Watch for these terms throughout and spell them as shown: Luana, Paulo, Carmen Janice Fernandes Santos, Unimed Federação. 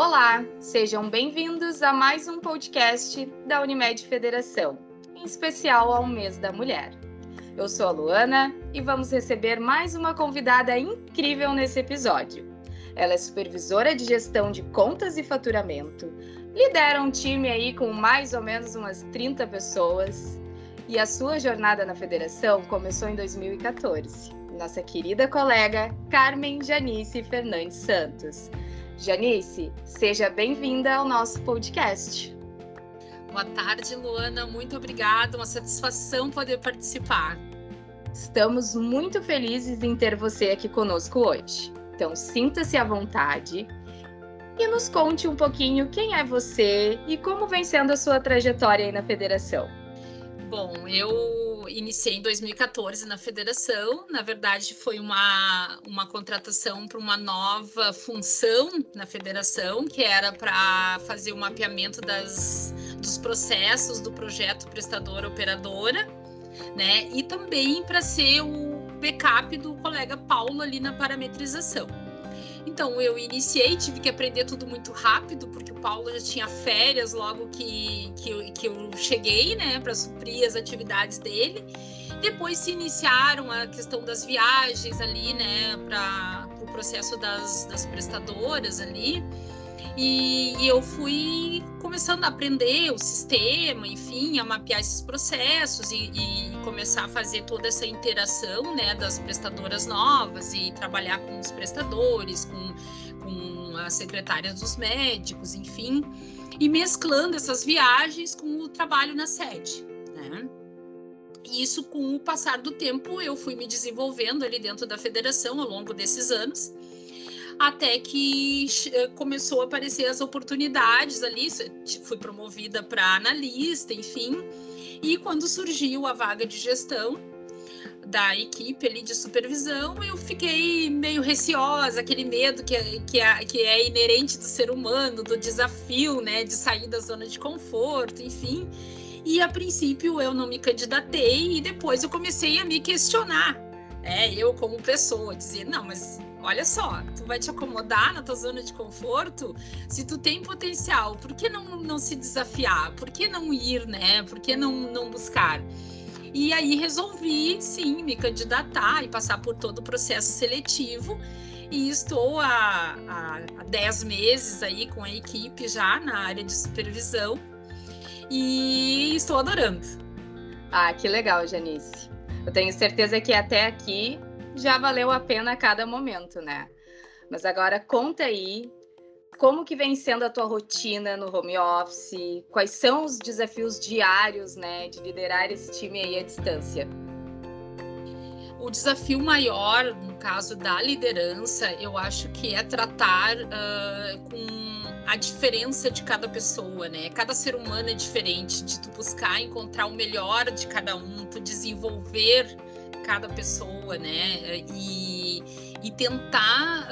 Olá, sejam bem-vindos a mais um podcast da Unimed Federação, em especial ao mês da mulher. Eu sou a Luana e vamos receber mais uma convidada incrível nesse episódio. Ela é supervisora de gestão de contas e faturamento, lidera um time aí com mais ou menos umas 30 pessoas e a sua jornada na federação começou em 2014. Nossa querida colega Carmen Janice Fernandes Santos. Janice, seja bem-vinda ao nosso podcast. Boa tarde, Luana. Muito obrigada. Uma satisfação poder participar. Estamos muito felizes em ter você aqui conosco hoje. Então, sinta-se à vontade e nos conte um pouquinho quem é você e como vem sendo a sua trajetória aí na federação. Bom, eu iniciei em 2014 na federação. Na verdade, foi uma contratação para uma nova função na federação, que era para fazer o mapeamento dos processos do projeto prestadora-operadora, né? E também para ser o backup do colega Paulo ali na parametrização. Então, eu iniciei, tive que aprender tudo muito rápido, porque o Paulo já tinha férias logo que eu cheguei, né, para suprir as atividades dele. Depois se iniciaram a questão das viagens ali, né, para o processo das prestadoras ali. E eu fui começando a aprender o sistema, enfim, a mapear esses processos e começar a fazer toda essa interação, né, das prestadoras novas e trabalhar com os prestadores, com as secretárias dos médicos, enfim, e mesclando essas viagens com o trabalho na sede, né? E isso, com o passar do tempo, eu fui me desenvolvendo ali dentro da federação ao longo desses anos, até que começou a aparecer as oportunidades ali, fui promovida para analista, enfim, e quando surgiu a vaga de gestão da equipe ali de supervisão, eu fiquei meio receosa, aquele medo que é inerente do ser humano, do desafio, né, de sair da zona de conforto, enfim, e a princípio eu não me candidatei e depois eu comecei a me questionar, eu como pessoa, dizer, não, mas olha só, tu vai te acomodar na tua zona de conforto? Se tu tem potencial, por que não se desafiar? Por que não ir, né? Por que não buscar? E aí resolvi, sim, me candidatar e passar por todo o processo seletivo. E estou há 10 meses aí com a equipe já na área de supervisão. E estou adorando. Ah, que legal, Janice. Eu tenho certeza que até aqui já valeu a pena a cada momento, né? Mas agora conta aí, como que vem sendo a tua rotina no home office? Quais são os desafios diários, né, de liderar esse time aí à distância? O desafio maior, no caso da liderança, eu acho que é tratar com a diferença de cada pessoa, né? Cada ser humano é diferente, de tu buscar encontrar o melhor de cada um, tu desenvolver cada pessoa, né? E tentar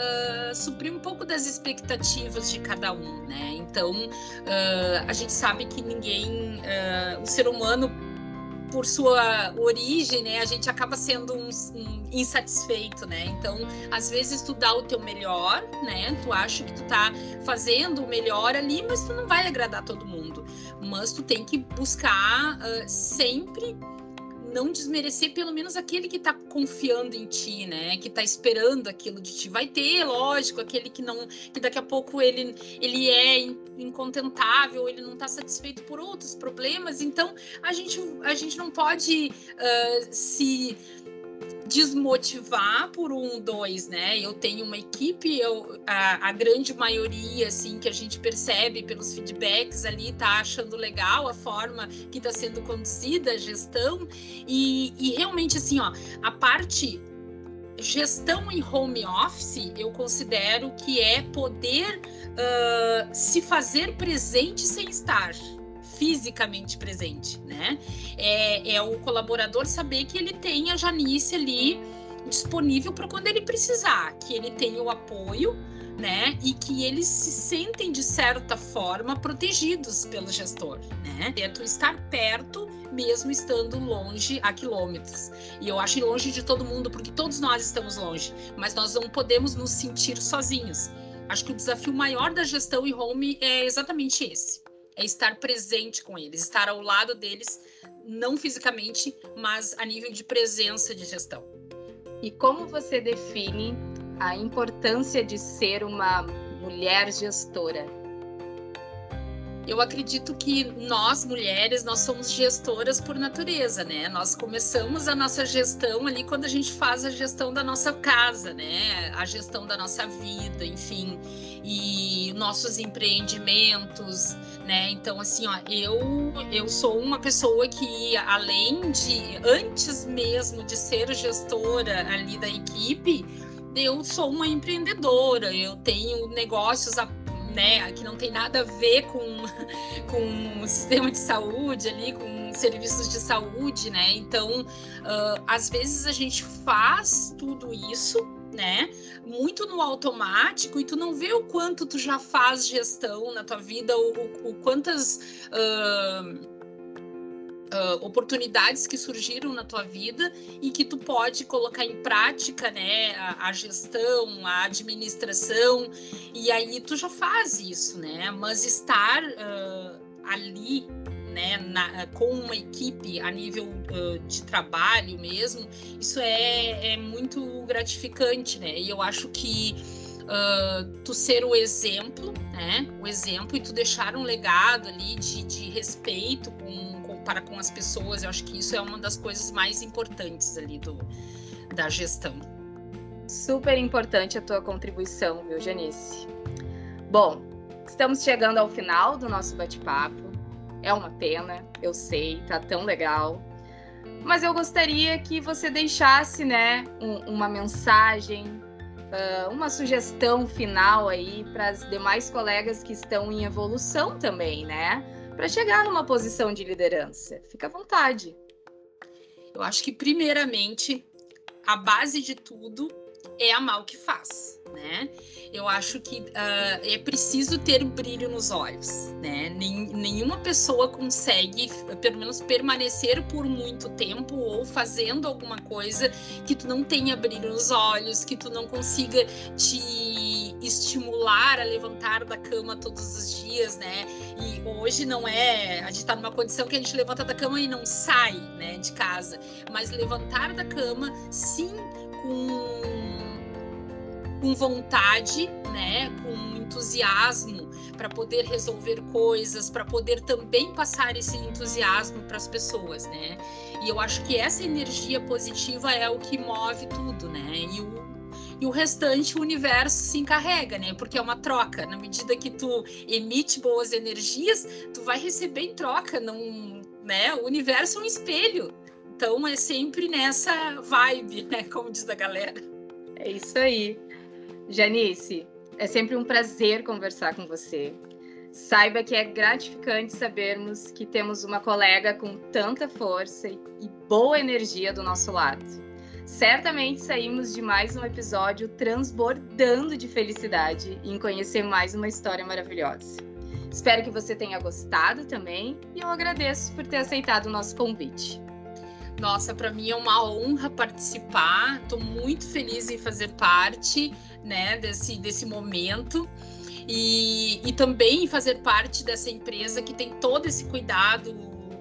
suprir um pouco das expectativas de cada um, né? Então, a gente sabe que ninguém, o ser humano, por sua origem, né, a gente acaba sendo um insatisfeito, né? Então, às vezes tu dá o teu melhor, né? Tu acha que tu tá fazendo o melhor ali, mas tu não vai agradar todo mundo. Mas tu tem que buscar sempre não desmerecer pelo menos aquele que está confiando em ti, né? Que está esperando aquilo de ti. Vai ter, lógico, aquele que não, que daqui a pouco ele é incontentável, ele não está satisfeito por outros problemas. Então a gente não pode se desmotivar por um, dois, né? Eu tenho uma equipe, a grande maioria, assim, que a gente percebe pelos feedbacks ali, tá achando legal a forma que tá sendo conduzida a gestão e realmente, assim, ó, a parte gestão em home office, eu considero que é poder se fazer presente sem estar fisicamente presente, né? É o colaborador saber que ele tem a Janice ali disponível para quando ele precisar, que ele tem o apoio, né? E que eles se sentem, de certa forma, protegidos pelo gestor, né? É tu estar perto, mesmo estando longe a quilômetros. E eu acho longe de todo mundo, porque todos nós estamos longe, mas nós não podemos nos sentir sozinhos. Acho que o desafio maior da gestão e-home é exatamente esse. É estar presente com eles, estar ao lado deles, não fisicamente, mas a nível de presença de gestão. E como você define a importância de ser uma mulher gestora? Eu acredito que nós, mulheres, nós somos gestoras por natureza, né? Nós começamos a nossa gestão ali quando a gente faz a gestão da nossa casa, né? A gestão da nossa vida, enfim, e nossos empreendimentos, né? Então, assim, ó, eu sou uma pessoa que, além de, antes mesmo de ser gestora ali da equipe, eu sou uma empreendedora, eu tenho negócios né, que não tem nada a ver com o sistema de saúde, ali, com serviços de saúde, né? Então, às vezes a gente faz tudo isso, né, muito no automático, e tu não vê o quanto tu já faz gestão na tua vida, o quantas oportunidades que surgiram na tua vida e que tu pode colocar em prática, né, a gestão, a administração, e aí tu já faz isso, né? Mas estar ali, né, com uma equipe a nível de trabalho mesmo, isso é muito gratificante, né? E eu acho que tu ser o exemplo, né? O exemplo, e tu deixar um legado ali de respeito para com as pessoas. Eu acho que isso é uma das coisas mais importantes ali da gestão. Super importante a tua contribuição, viu, Janice? Bom, estamos chegando ao final do nosso bate-papo. É uma pena, eu sei, tá tão legal. Mas eu gostaria que você deixasse, né, uma mensagem, uma sugestão final aí para as demais colegas que estão em evolução também, né? Para chegar numa posição de liderança. Fica à vontade. Eu acho que, primeiramente, a base de tudo é amar o que faz, né? Eu acho que é preciso ter brilho nos olhos, né? Nenhuma pessoa consegue, pelo menos, permanecer por muito tempo ou fazendo alguma coisa que tu não tenha brilho nos olhos, que tu não consiga te estimular a levantar da cama todos os dias, né? E hoje não é... A gente está numa condição que a gente levanta da cama e não sai, né, de casa. Mas levantar da cama, sim, com vontade, né, com entusiasmo, para poder resolver coisas, para poder também passar esse entusiasmo para as pessoas, né? E eu acho que essa energia positiva é o que move tudo, né? E o restante, o universo se encarrega, né? Porque é uma troca. Na medida que tu emite boas energias, tu vai receber em troca, né? O universo é um espelho. Então é sempre nessa vibe, né? Como diz a galera. É isso aí. Janice, é sempre um prazer conversar com você. Saiba que é gratificante sabermos que temos uma colega com tanta força e boa energia do nosso lado. Certamente saímos de mais um episódio transbordando de felicidade em conhecer mais uma história maravilhosa. Espero que você tenha gostado também, e eu agradeço por ter aceitado o nosso convite. Nossa, para mim é uma honra participar, estou muito feliz em fazer parte, né, desse momento, e também fazer parte dessa empresa que tem todo esse cuidado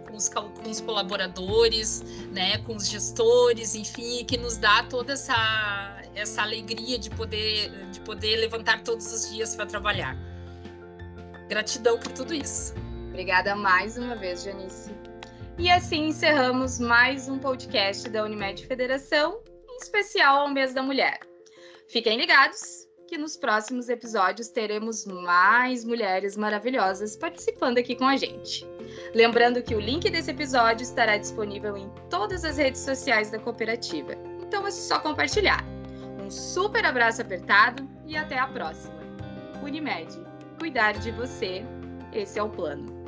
com os colaboradores, né, com os gestores, enfim, que nos dá toda essa alegria de poder levantar todos os dias para trabalhar. Gratidão por tudo isso. Obrigada mais uma vez, Janice. E assim encerramos mais um podcast da Unimed Federação, em especial ao mês da mulher. Fiquem ligados que nos próximos episódios teremos mais mulheres maravilhosas participando aqui com a gente. Lembrando que o link desse episódio estará disponível em todas as redes sociais da cooperativa. Então é só compartilhar. Um super abraço apertado e até a próxima. Unimed, cuidar de você, esse é o plano.